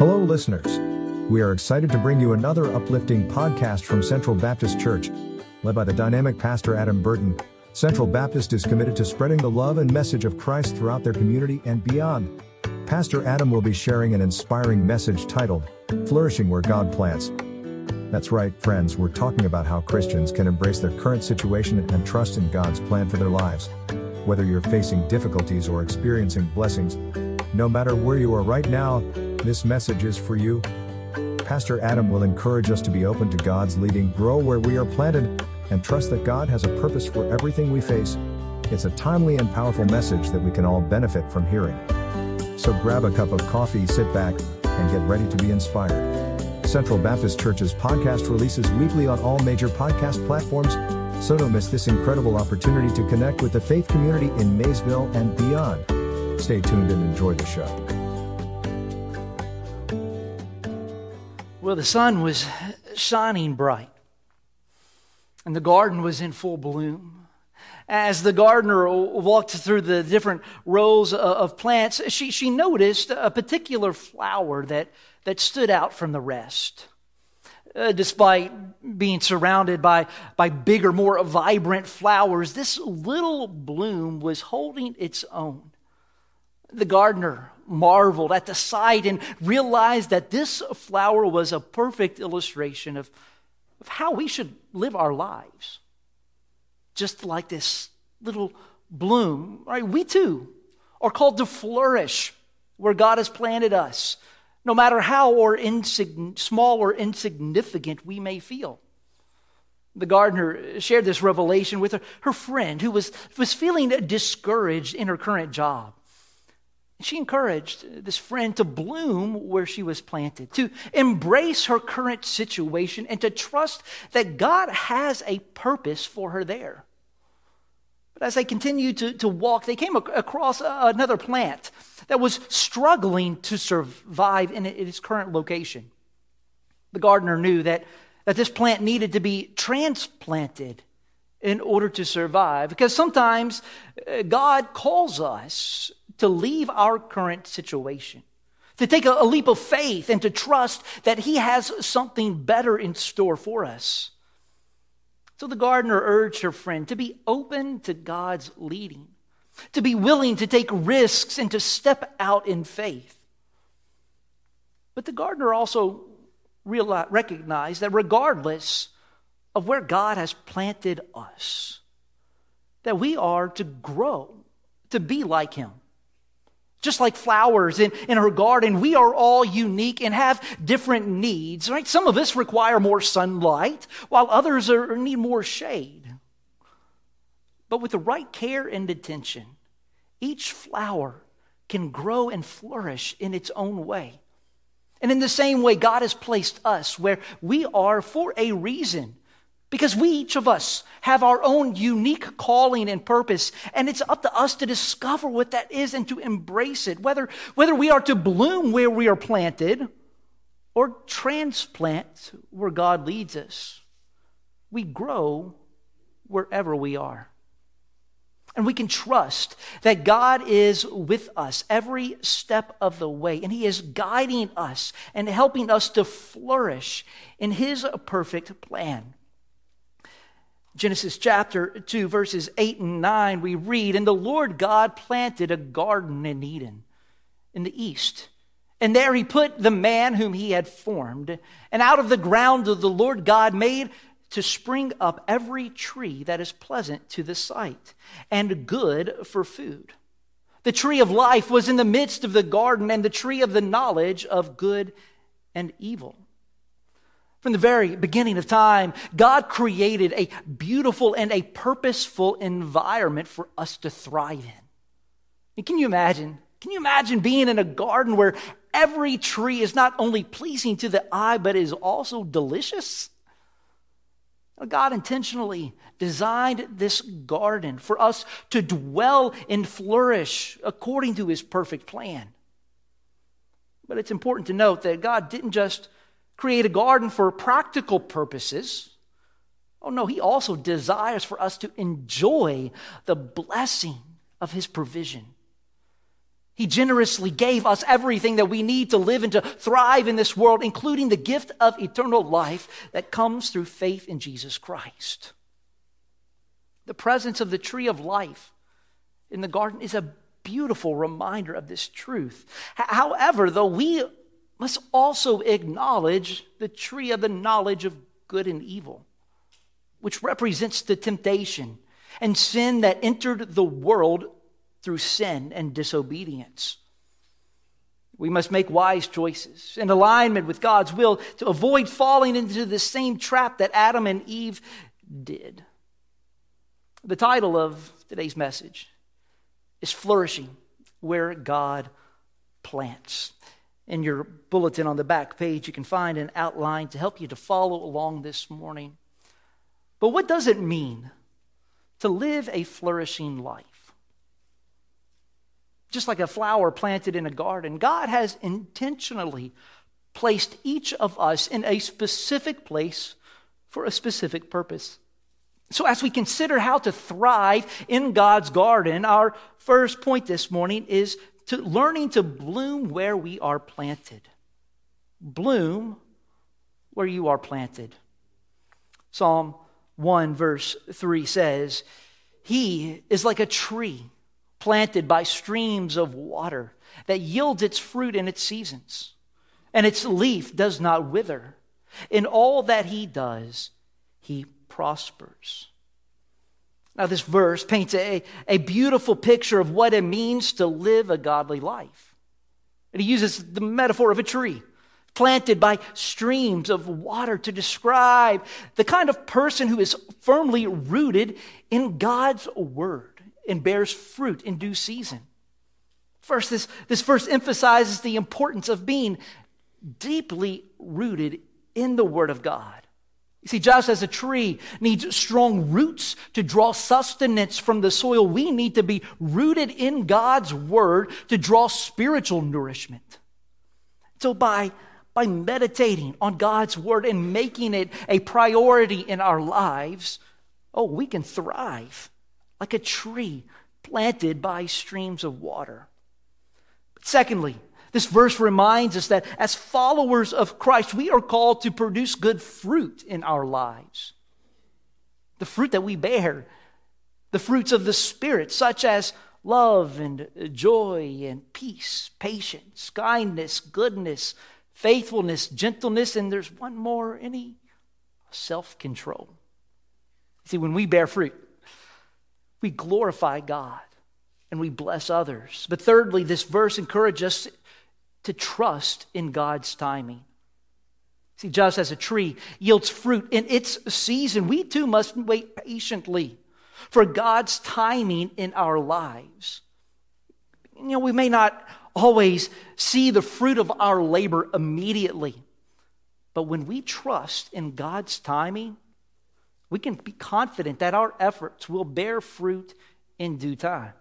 Hello, listeners. We are excited to bring you another uplifting podcast from Central Baptist Church. Led by the dynamic Pastor Adam Burton, Central Baptist is committed to spreading the love and message of Christ throughout their community and beyond. Pastor Adam will be sharing an inspiring message titled, Flourishing Where God Plants. That's right, friends, we're talking about how Christians can embrace their current situation and trust in God's plan for their lives. Whether you're facing difficulties or experiencing blessings, no matter where you are right now, this message is for you. Pastor Adam will encourage us to be open to God's leading, grow where we are planted, and trust that God has a purpose for everything we face. It's a timely and powerful message that we can all benefit from hearing. So grab a cup of coffee, sit back, and get ready to be inspired. Central Baptist Church's podcast releases weekly on all major podcast platforms, so don't miss this incredible opportunity to connect with the faith community in Maysville and beyond. Stay tuned and enjoy the show. Well, the sun was shining bright, and the garden was in full bloom. As the gardener walked through the different rows of plants, she noticed a particular flower that stood out from the rest. Despite being surrounded by bigger, more vibrant flowers, this little bloom was holding its own. The gardener marveled at the sight and realized that this flower was a perfect illustration of how we should live our lives. Just like this little bloom, right? We too are called to flourish where God has planted us, no matter how small or insignificant we may feel. The gardener shared this revelation with her friend who was feeling discouraged in her current job. She encouraged this friend to bloom where she was planted, to embrace her current situation, and to trust that God has a purpose for her there. But as they continued to walk, they came across another plant that was struggling to survive in its current location. The gardener knew that this plant needed to be transplanted in order to survive, because sometimes God calls us to leave our current situation, to take a leap of faith and to trust that he has something better in store for us. So the gardener urged her friend to be open to God's leading, to be willing to take risks and to step out in faith. But the gardener also recognized that regardless of where God has planted us, that we are to grow, to be like him. Just like flowers in her garden, we are all unique and have different needs, right? Some of us require more sunlight, while others need more shade. But with the right care and attention, each flower can grow and flourish in its own way. And in the same way, God has placed us where we are for a reason, because we, each of us, have our own unique calling and purpose, and it's up to us to discover what that is and to embrace it, whether we are to bloom where we are planted or transplant where God leads us. We grow wherever we are. And we can trust that God is with us every step of the way, and he is guiding us and helping us to flourish in his perfect plan. Genesis chapter 2, verses 8 and 9, we read, "And the Lord God planted a garden in Eden, in the east. And there he put the man whom he had formed. And out of the ground the Lord God made to spring up every tree that is pleasant to the sight and good for food. The tree of life was in the midst of the garden, and the tree of the knowledge of good and evil." From the very beginning of time, God created a beautiful and a purposeful environment for us to thrive in. And can you imagine? Can you imagine being in a garden where every tree is not only pleasing to the eye, but is also delicious? God intentionally designed this garden for us to dwell and flourish according to his perfect plan. But it's important to note that God didn't just create a garden for practical purposes. Oh no, he also desires for us to enjoy the blessing of his provision. He generously gave us everything that we need to live and to thrive in this world, including the gift of eternal life that comes through faith in Jesus Christ. The presence of the tree of life in the garden is a beautiful reminder of this truth. However, though, we must also acknowledge the tree of the knowledge of good and evil, which represents the temptation and sin that entered the world through sin and disobedience. We must make wise choices in alignment with God's will to avoid falling into the same trap that Adam and Eve did. The title of today's message is Flourishing Where God Plants. In your bulletin on the back page, you can find an outline to help you to follow along this morning. But what does it mean to live a flourishing life? Just like a flower planted in a garden, God has intentionally placed each of us in a specific place for a specific purpose. So as we consider how to thrive in God's garden, our first point this morning is to learning to bloom where we are planted. Bloom where you are planted. Psalm 1 verse 3 says, "He is like a tree planted by streams of water that yields its fruit in its seasons, and its leaf does not wither. In all that he does, he prospers." Now, this verse paints a beautiful picture of what it means to live a godly life. And he uses the metaphor of a tree planted by streams of water to describe the kind of person who is firmly rooted in God's word and bears fruit in due season. First, this verse emphasizes the importance of being deeply rooted in the Word of God. You see, just as a tree needs strong roots to draw sustenance from the soil, we need to be rooted in God's Word to draw spiritual nourishment. So by meditating on God's Word and making it a priority in our lives, we can thrive like a tree planted by streams of water. But secondly, this verse reminds us that as followers of Christ, we are called to produce good fruit in our lives. The fruit that we bear, the fruits of the Spirit, such as love and joy and peace, patience, kindness, goodness, faithfulness, gentleness, and there's one more, any self-control. See, when we bear fruit, we glorify God and we bless others. But thirdly, this verse encourages us to trust in God's timing. See, just as a tree yields fruit in its season, we too must wait patiently for God's timing in our lives. You know, we may not always see the fruit of our labor immediately, but when we trust in God's timing, we can be confident that our efforts will bear fruit in due time.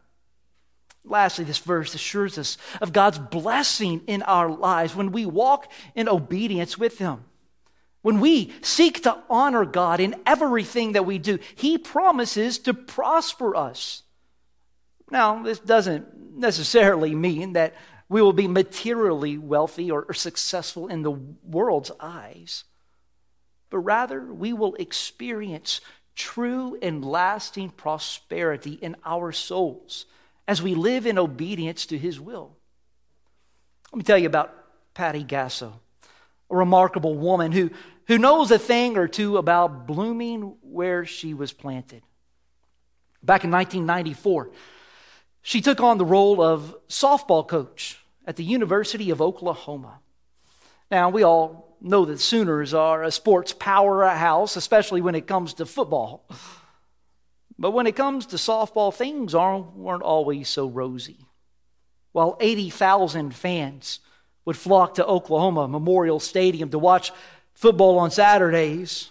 Lastly, this verse assures us of God's blessing in our lives when we walk in obedience with Him. When we seek to honor God in everything that we do, He promises to prosper us. Now, this doesn't necessarily mean that we will be materially wealthy or successful in the world's eyes, but rather we will experience true and lasting prosperity in our souls as we live in obedience to His will. Let me tell you about Patty Gasso, a remarkable woman who knows a thing or two about blooming where she was planted. Back in 1994, she took on the role of softball coach at the University of Oklahoma. Now, we all know that Sooners are a sports powerhouse, especially when it comes to football. But when it comes to softball, things weren't always so rosy. While 80,000 fans would flock to Oklahoma Memorial Stadium to watch football on Saturdays,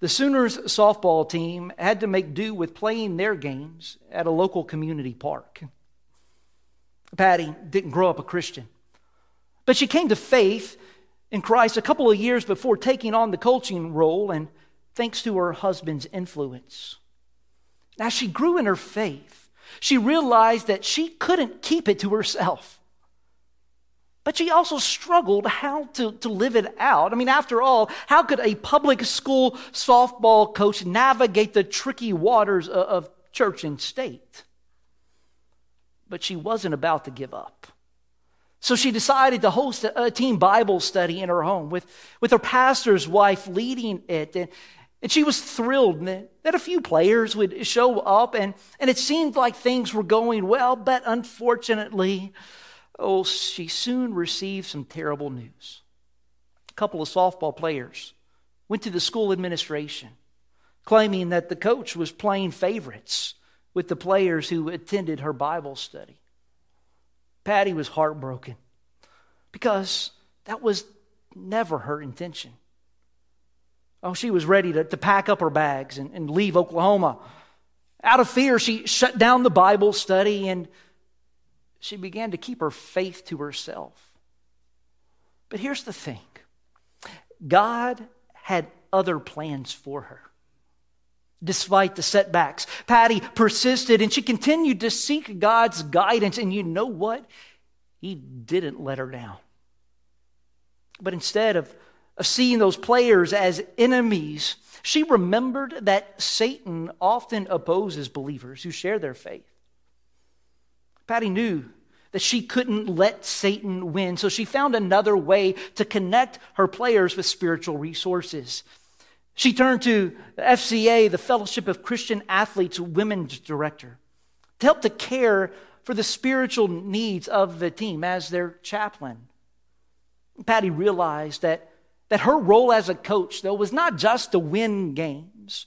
the Sooners softball team had to make do with playing their games at a local community park. Patty didn't grow up a Christian, but she came to faith in Christ a couple of years before taking on the coaching role, and thanks to her husband's influence. Now, she grew in her faith She realized that she couldn't keep it to herself. But she also struggled how to live it out. I mean, after all, how could a public school softball coach navigate the tricky waters of church and state? But she wasn't about to give up. So she decided to host a teen Bible study in her home with her pastor's wife leading it. And she was thrilled that a few players would show up, and it seemed like things were going well, but unfortunately, she soon received some terrible news. A couple of softball players went to the school administration claiming that the coach was playing favorites with the players who attended her Bible study. Patty was heartbroken because that was never her intention. She was ready to pack up her bags and leave Oklahoma. Out of fear, she shut down the Bible study, and she began to keep her faith to herself. But here's the thing. God had other plans for her. Despite the setbacks, Patty persisted, and she continued to seek God's guidance. And you know what? He didn't let her down. But instead of seeing those players as enemies, she remembered that Satan often opposes believers who share their faith. Patty knew that she couldn't let Satan win, so she found another way to connect her players with spiritual resources. She turned to the FCA, the Fellowship of Christian Athletes Women's Director, to help to care for the spiritual needs of the team as their chaplain. Patty realized that her role as a coach, though, was not just to win games,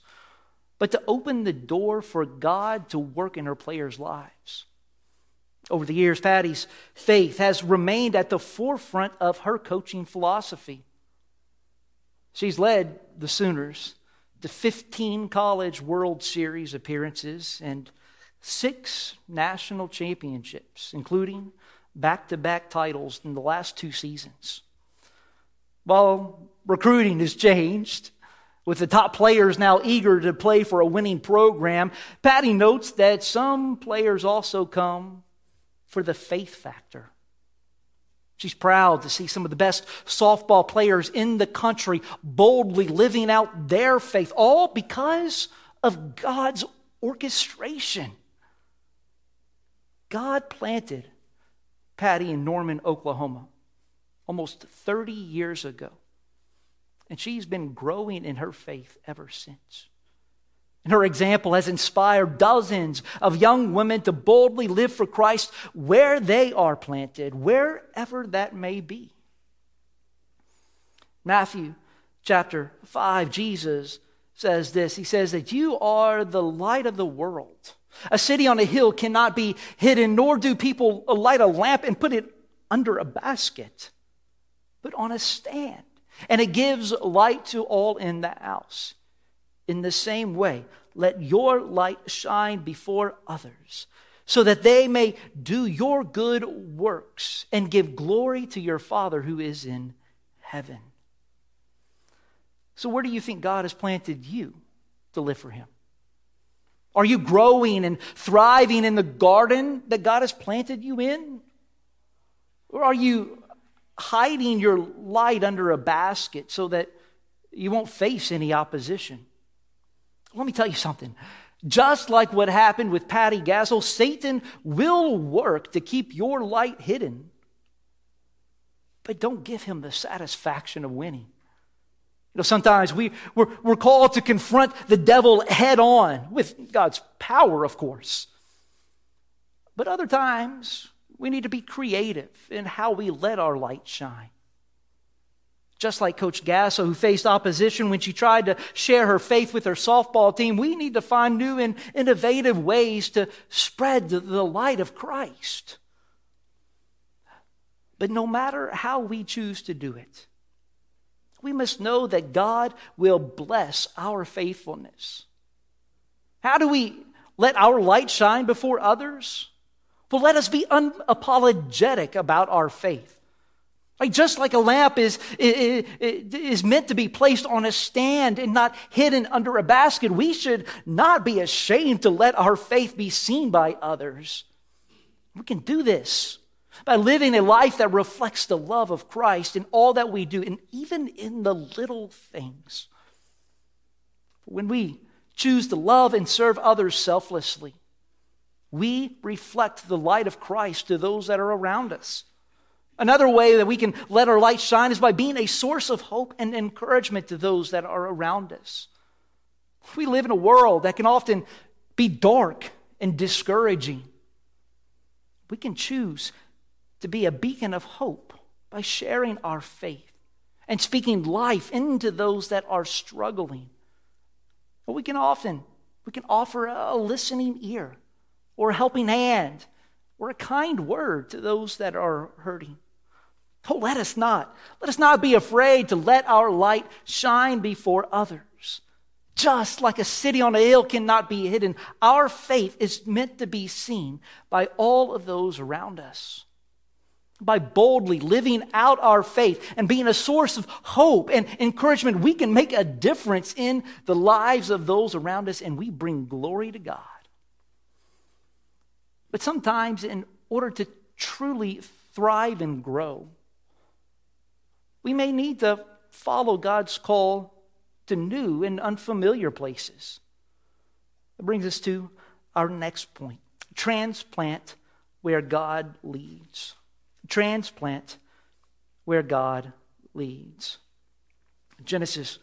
but to open the door for God to work in her players' lives. Over the years, Patty's faith has remained at the forefront of her coaching philosophy. She's led the Sooners to 15 college World Series appearances and 6 national championships, including back-to-back titles in the last 2 seasons. While recruiting has changed, with the top players now eager to play for a winning program, Patty notes that some players also come for the faith factor. She's proud to see some of the best softball players in the country boldly living out their faith, all because of God's orchestration. God planted Patty in Norman, Oklahoma, almost 30 years ago, and she's been growing in her faith ever since. And her example has inspired dozens of young women to boldly live for Christ where they are planted, wherever that may be. Matthew chapter 5, Jesus says this. He says that you are the light of the world. A city on a hill cannot be hidden, nor do people light a lamp and put it under a basket, but on a stand. And it gives light to all in the house. In the same way, let your light shine before others, so that they may do your good works and give glory to your Father who is in heaven. So where do you think God has planted you to live for Him? Are you growing and thriving in the garden that God has planted you in? Or are you hiding your light under a basket so that you won't face any opposition? Let me tell you something. Just like what happened with Patty Gasso, Satan will work to keep your light hidden. But don't give him the satisfaction of winning. Sometimes we're called to confront the devil head on with God's power, of course. But other times, we need to be creative in how we let our light shine. Just like Coach Gasso, who faced opposition when she tried to share her faith with her softball team, we need to find new and innovative ways to spread the light of Christ. But no matter how we choose to do it, we must know that God will bless our faithfulness. How do we let our light shine before others? Well, let us be unapologetic about our faith. Like just like a lamp is meant to be placed on a stand and not hidden under a basket, we should not be ashamed to let our faith be seen by others. We can do this by living a life that reflects the love of Christ in all that we do, and even in the little things. When we choose to love and serve others selflessly, we reflect the light of Christ to those that are around us. Another way that we can let our light shine is by being a source of hope and encouragement to those that are around us. We live in a world that can often be dark and discouraging. We can choose to be a beacon of hope by sharing our faith and speaking life into those that are struggling. But we can offer a listening ear or a helping hand or a kind word to those that are hurting. Oh, let us not be afraid to let our light shine before others. Just like a city on a hill cannot be hidden, our faith is meant to be seen by all of those around us. By boldly living out our faith and being a source of hope and encouragement, we can make a difference in the lives of those around us, and we bring glory to God. But sometimes, in order to truly thrive and grow, we may need to follow God's call to new and unfamiliar places. That brings us to our next point. Transplant where God leads. Transplant where God leads. Genesis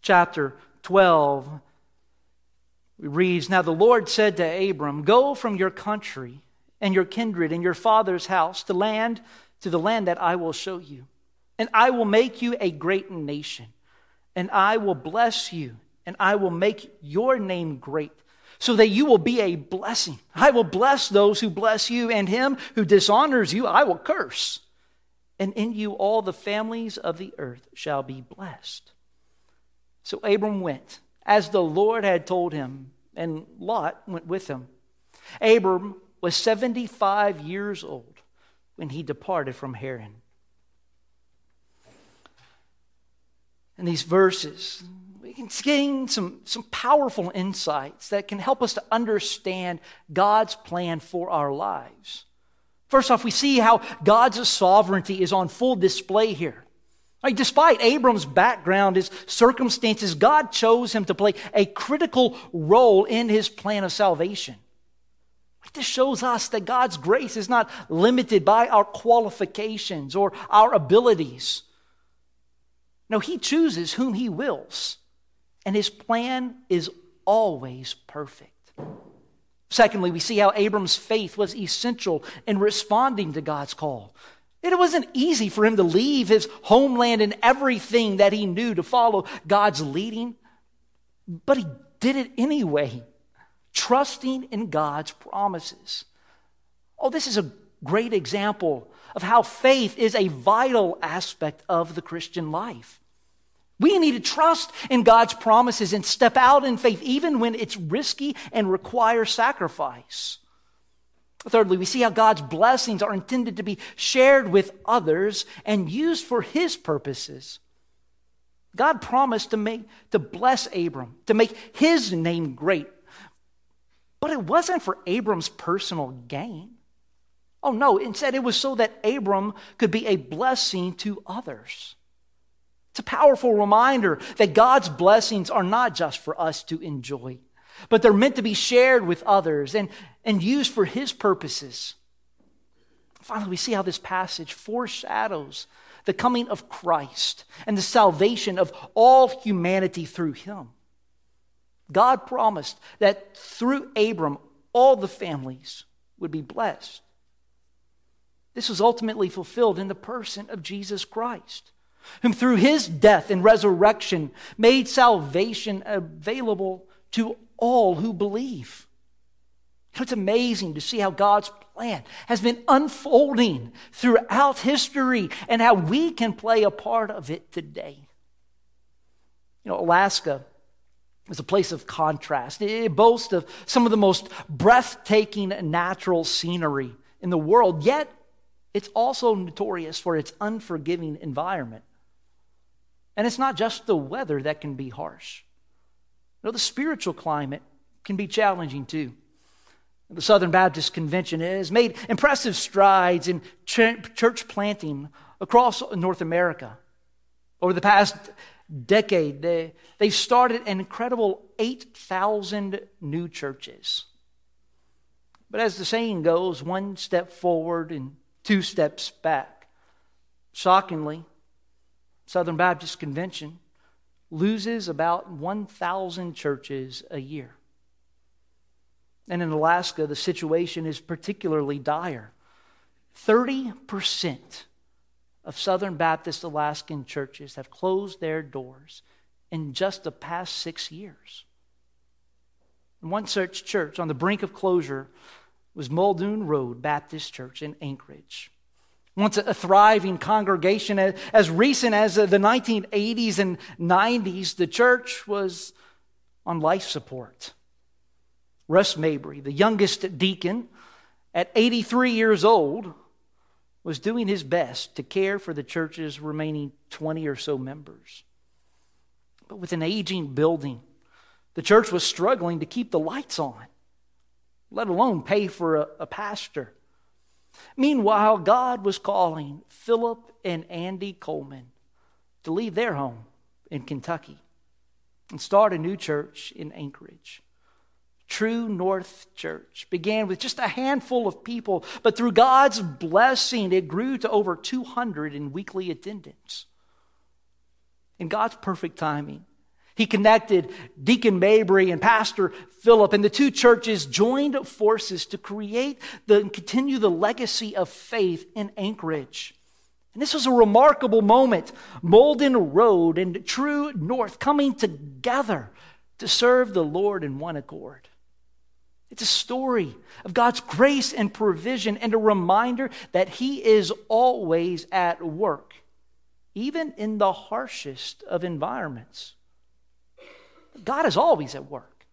chapter 12 reads, "Now the Lord said to Abram, go from your country and your kindred and your father's house to the land that I will show you. And I will make you a great nation. And I will bless you, and I will make your name great, so that you will be a blessing. I will bless those who bless you, and him who dishonors you I will curse. And in you all the families of the earth shall be blessed." So Abram went, as the Lord had told him, and Lot went with him. Abram was 75 years old when he departed from Haran. In these verses, we can gain some powerful insights that can help us to understand God's plan for our lives. First off, we see how God's sovereignty is on full display here. Like, despite Abram's background, his circumstances, God chose him to play a critical role in his plan of salvation. This shows us that God's grace is not limited by our qualifications or our abilities. No, he chooses whom he wills, and his plan is always perfect. Secondly, we see how Abram's faith was essential in responding to God's call. It wasn't easy for him to leave his homeland and everything that he knew to follow God's leading, but he did it anyway, trusting in God's promises. Oh, this is a great example of how faith is a vital aspect of the Christian life. We need to trust in God's promises and step out in faith even when it's risky and requires sacrifice. Thirdly, we see how God's blessings are intended to be shared with others and used for his purposes. God promised to bless Abram, to make his name great. But it wasn't for Abram's personal gain. Oh no, instead it was so that Abram could be a blessing to others. It's a powerful reminder that God's blessings are not just for us to enjoy, but they're meant to be shared with others and used for his purposes. Finally, we see how this passage foreshadows the coming of Christ and the salvation of all humanity through him. God promised that through Abram, all the families would be blessed. This was ultimately fulfilled in the person of Jesus Christ, whom through his death and resurrection made salvation available to all who believe. It's amazing to see how God's plan has been unfolding throughout history and how we can play a part of it today. You know, Alaska is a place of contrast. It boasts of some of the most breathtaking natural scenery in the world, yet It's also notorious for its unforgiving environment. And it's not just the weather that can be harsh. No, the spiritual climate can be challenging too. The Southern Baptist Convention has made impressive strides in church planting across North America. Over the past decade, they've started an incredible 8,000 new churches. But as the saying goes, one step forward and two steps back. Shockingly, Southern Baptist Convention loses about 1,000 churches a year. And in Alaska, the situation is particularly dire. 30% of Southern Baptist Alaskan churches have closed their doors in just the past 6 years. One such church on the brink of closure was Muldoon Road Baptist Church in Anchorage. Once a thriving congregation, as recent as the 1980s and 90s, the church was on life support. Russ Mabry, the youngest deacon, at 83 years old, was doing his best to care for the church's remaining 20 or so members. But with an aging building, the church was struggling to keep the lights on, let alone pay for a pastor. Meanwhile, God was calling Philip and Andy Coleman to leave their home in Kentucky and start a new church in Anchorage. True North Church began with just a handful of people, but through God's blessing, it grew to over 200 in weekly attendance. In God's perfect timing, He connected Deacon Mabry and Pastor Philip, and the two churches joined forces to create and continue the legacy of faith in Anchorage. And this was a remarkable moment. Muldoon Road and True North coming together to serve the Lord in one accord. It's a story of God's grace and provision and a reminder that He is always at work, even in the harshest of environments. God is always at work.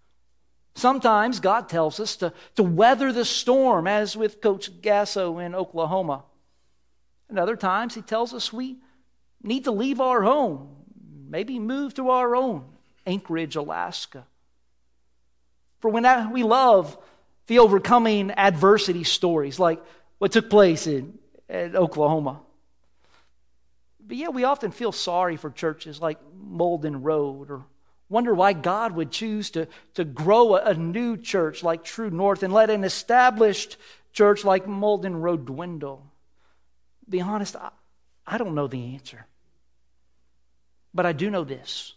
Sometimes God tells us to weather the storm, as with Coach Gasso in Oklahoma. And other times He tells us we need to leave our home, maybe move to our own Anchorage, Alaska. For when we love the overcoming adversity stories like what took place in Oklahoma. But yet we often feel sorry for churches like Muldoon Road, or wonder why God would choose to grow a new church like True North and let an established church like Muldoon Road dwindle. To be honest, I don't know the answer. But I do know this,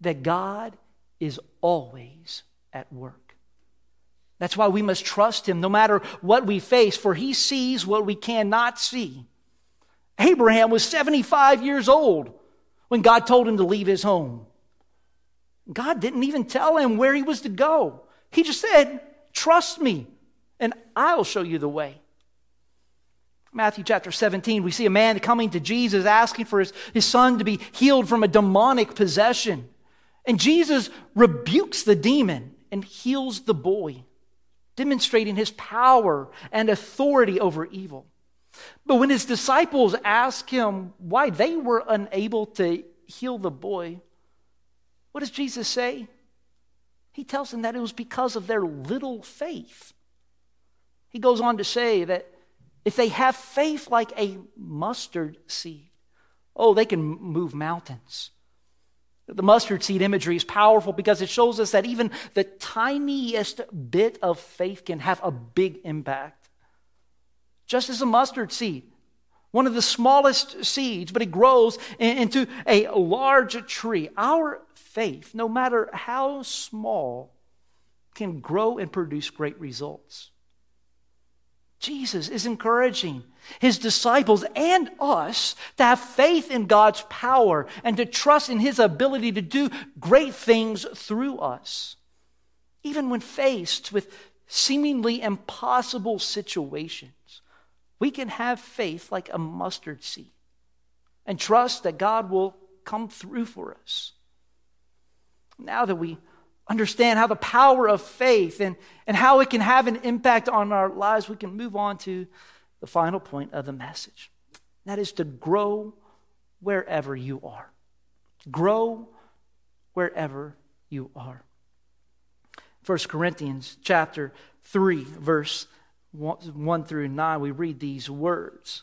that God is always at work. That's why we must trust Him no matter what we face, for He sees what we cannot see. Abraham was 75 years old when God told him to leave his home. God didn't even tell him where he was to go. He just said, "Trust me, and I'll show you the way." Matthew chapter 17, we see a man coming to Jesus asking for his son to be healed from a demonic possession. And Jesus rebukes the demon and heals the boy, demonstrating His power and authority over evil. But when His disciples ask Him why they were unable to heal the boy, what does Jesus say? He tells them that it was because of their little faith. He goes on to say that if they have faith like a mustard seed, they can move mountains. The mustard seed imagery is powerful because it shows us that even the tiniest bit of faith can have a big impact. Just as a mustard seed, one of the smallest seeds, but it grows into a large tree. Our faith, no matter how small, can grow and produce great results. Jesus is encouraging His disciples and us to have faith in God's power and to trust in His ability to do great things through us. Even when faced with seemingly impossible situations, we can have faith like a mustard seed and trust that God will come through for us. Now that we understand how the power of faith and how it can have an impact on our lives, we can move on to the final point of the message. That is to grow wherever you are. Grow wherever you are. 1 Corinthians chapter 3, verse 1 through 9, we read these words.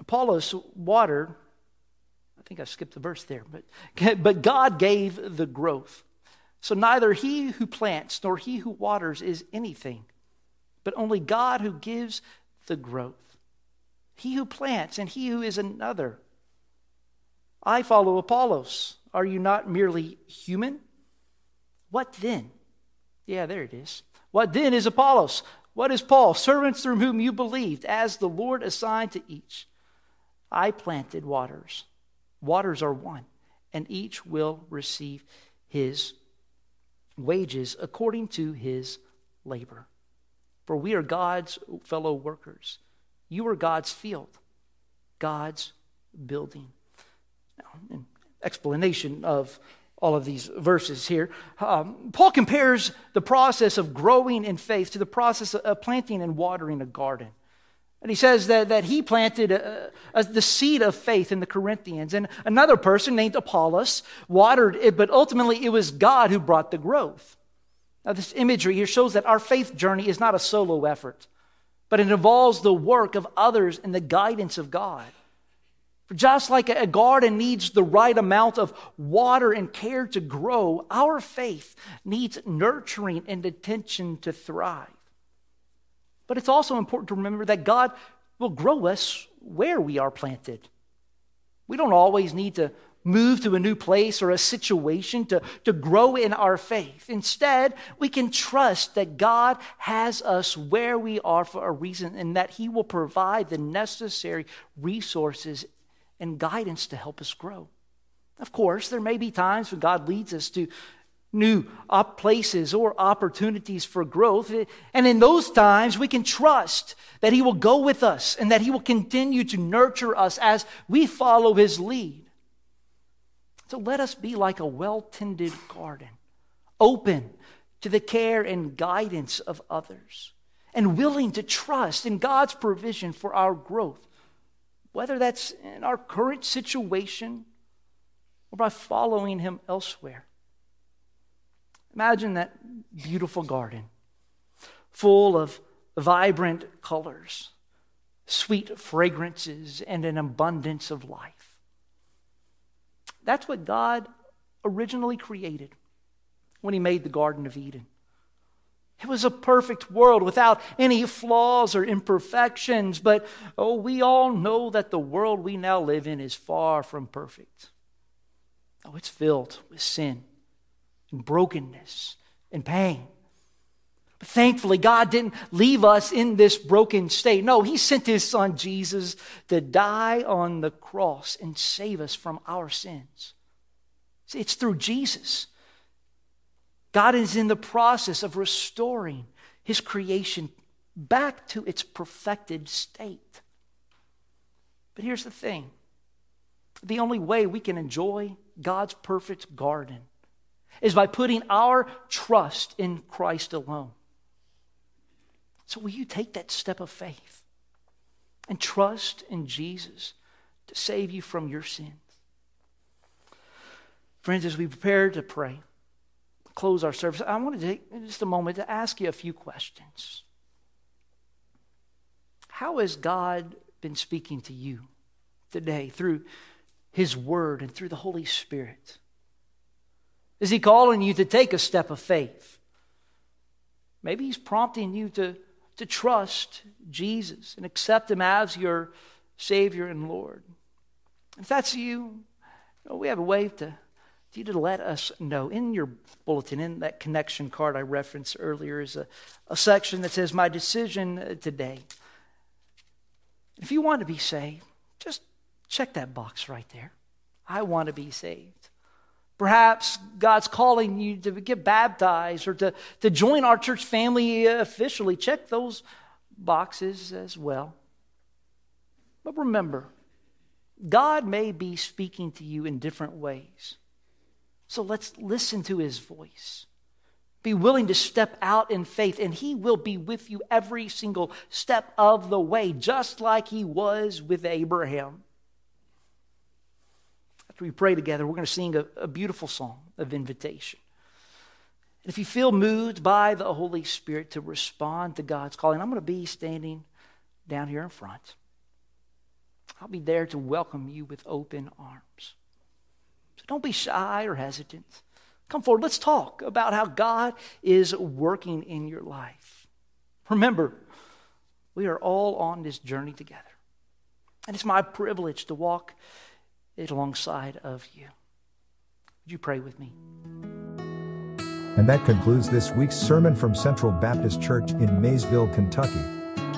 Apollos watered, I think I skipped the verse there, but God gave the growth. So neither he who plants nor he who waters is anything, but only God who gives the growth. He who plants and he who is another. I follow Apollos. Are you not merely human? What then? Yeah, there it is. What then is Apollos? What is Paul? Servants through whom you believed, as the Lord assigned to each. I planted waters. Waters are one, and each will receive his wages according to his labor. For we are God's fellow workers. You are God's field, God's building. Now, an explanation of all of these verses here. Paul compares the process of growing in faith to the process of planting and watering a garden. And he says that he planted the seed of faith in the Corinthians. And another person named Apollos watered it, but ultimately it was God who brought the growth. Now, this imagery here shows that our faith journey is not a solo effort, but it involves the work of others and the guidance of God. Just like a garden needs the right amount of water and care to grow, our faith needs nurturing and attention to thrive. But it's also important to remember that God will grow us where we are planted. We don't always need to move to a new place or a situation to grow in our faith. Instead, we can trust that God has us where we are for a reason and that he will provide the necessary resources and guidance to help us grow. Of course, there may be times when God leads us to new places or opportunities for growth. And in those times, we can trust that he will go with us and that he will continue to nurture us as we follow his lead. So let us be like a well-tended garden, open to the care and guidance of others, and willing to trust in God's provision for our growth, whether that's in our current situation or by following him elsewhere. Imagine that beautiful garden full of vibrant colors, sweet fragrances, and an abundance of life. That's what God originally created when he made the Garden of Eden. It was a perfect world without any flaws or imperfections, but we all know that the world we now live in is far from perfect. It's filled with sin and brokenness and pain. But thankfully, God didn't leave us in this broken state. No, he sent his son Jesus to die on the cross and save us from our sins. See, it's through Jesus. God is in the process of restoring his creation back to its perfected state. But here's the thing. The only way we can enjoy God's perfect garden is by putting our trust in Christ alone. So will you take that step of faith and trust in Jesus to save you from your sins? Friends, as we prepare to pray, close our service, I want to take just a moment to ask you a few questions. How has God been speaking to you today through his word and through the Holy Spirit? Is he calling you to take a step of faith? Maybe he's prompting you to trust Jesus and accept him as your Savior and Lord. If that's you, we have a way to you to let us know. In your bulletin, in that connection card I referenced earlier, is a section that says, my decision today. If you want to be saved, just check that box right there. I want to be saved. Perhaps God's calling you to get baptized or to join our church family officially. Check those boxes as well. But remember, God may be speaking to you in different ways. So let's listen to his voice. Be willing to step out in faith, and he will be with you every single step of the way, just like he was with Abraham. After we pray together, we're going to sing a beautiful song of invitation. And if you feel moved by the Holy Spirit to respond to God's calling, I'm going to be standing down here in front. I'll be there to welcome you with open arms. So don't be shy or hesitant. Come forward. Let's talk about how God is working in your life. Remember, we are all on this journey together. And it's my privilege to walk it alongside of you. Would you pray with me? And that concludes this week's sermon from Central Baptist Church in Maysville, Kentucky.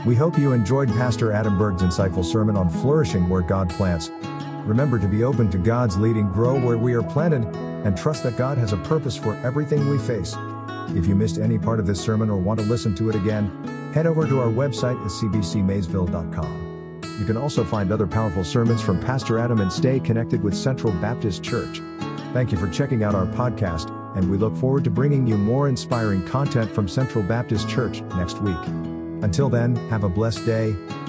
We hope you enjoyed Pastor Adam Burton's insightful sermon on flourishing where God plants. Remember to be open to God's leading, grow where we are planted, and trust that God has a purpose for everything we face. If you missed any part of this sermon or want to listen to it again, head over to our website at cbcmaysville.com. You can also find other powerful sermons from Pastor Adam and stay connected with Central Baptist Church. Thank you for checking out our podcast, and we look forward to bringing you more inspiring content from Central Baptist Church next week. Until then, have a blessed day.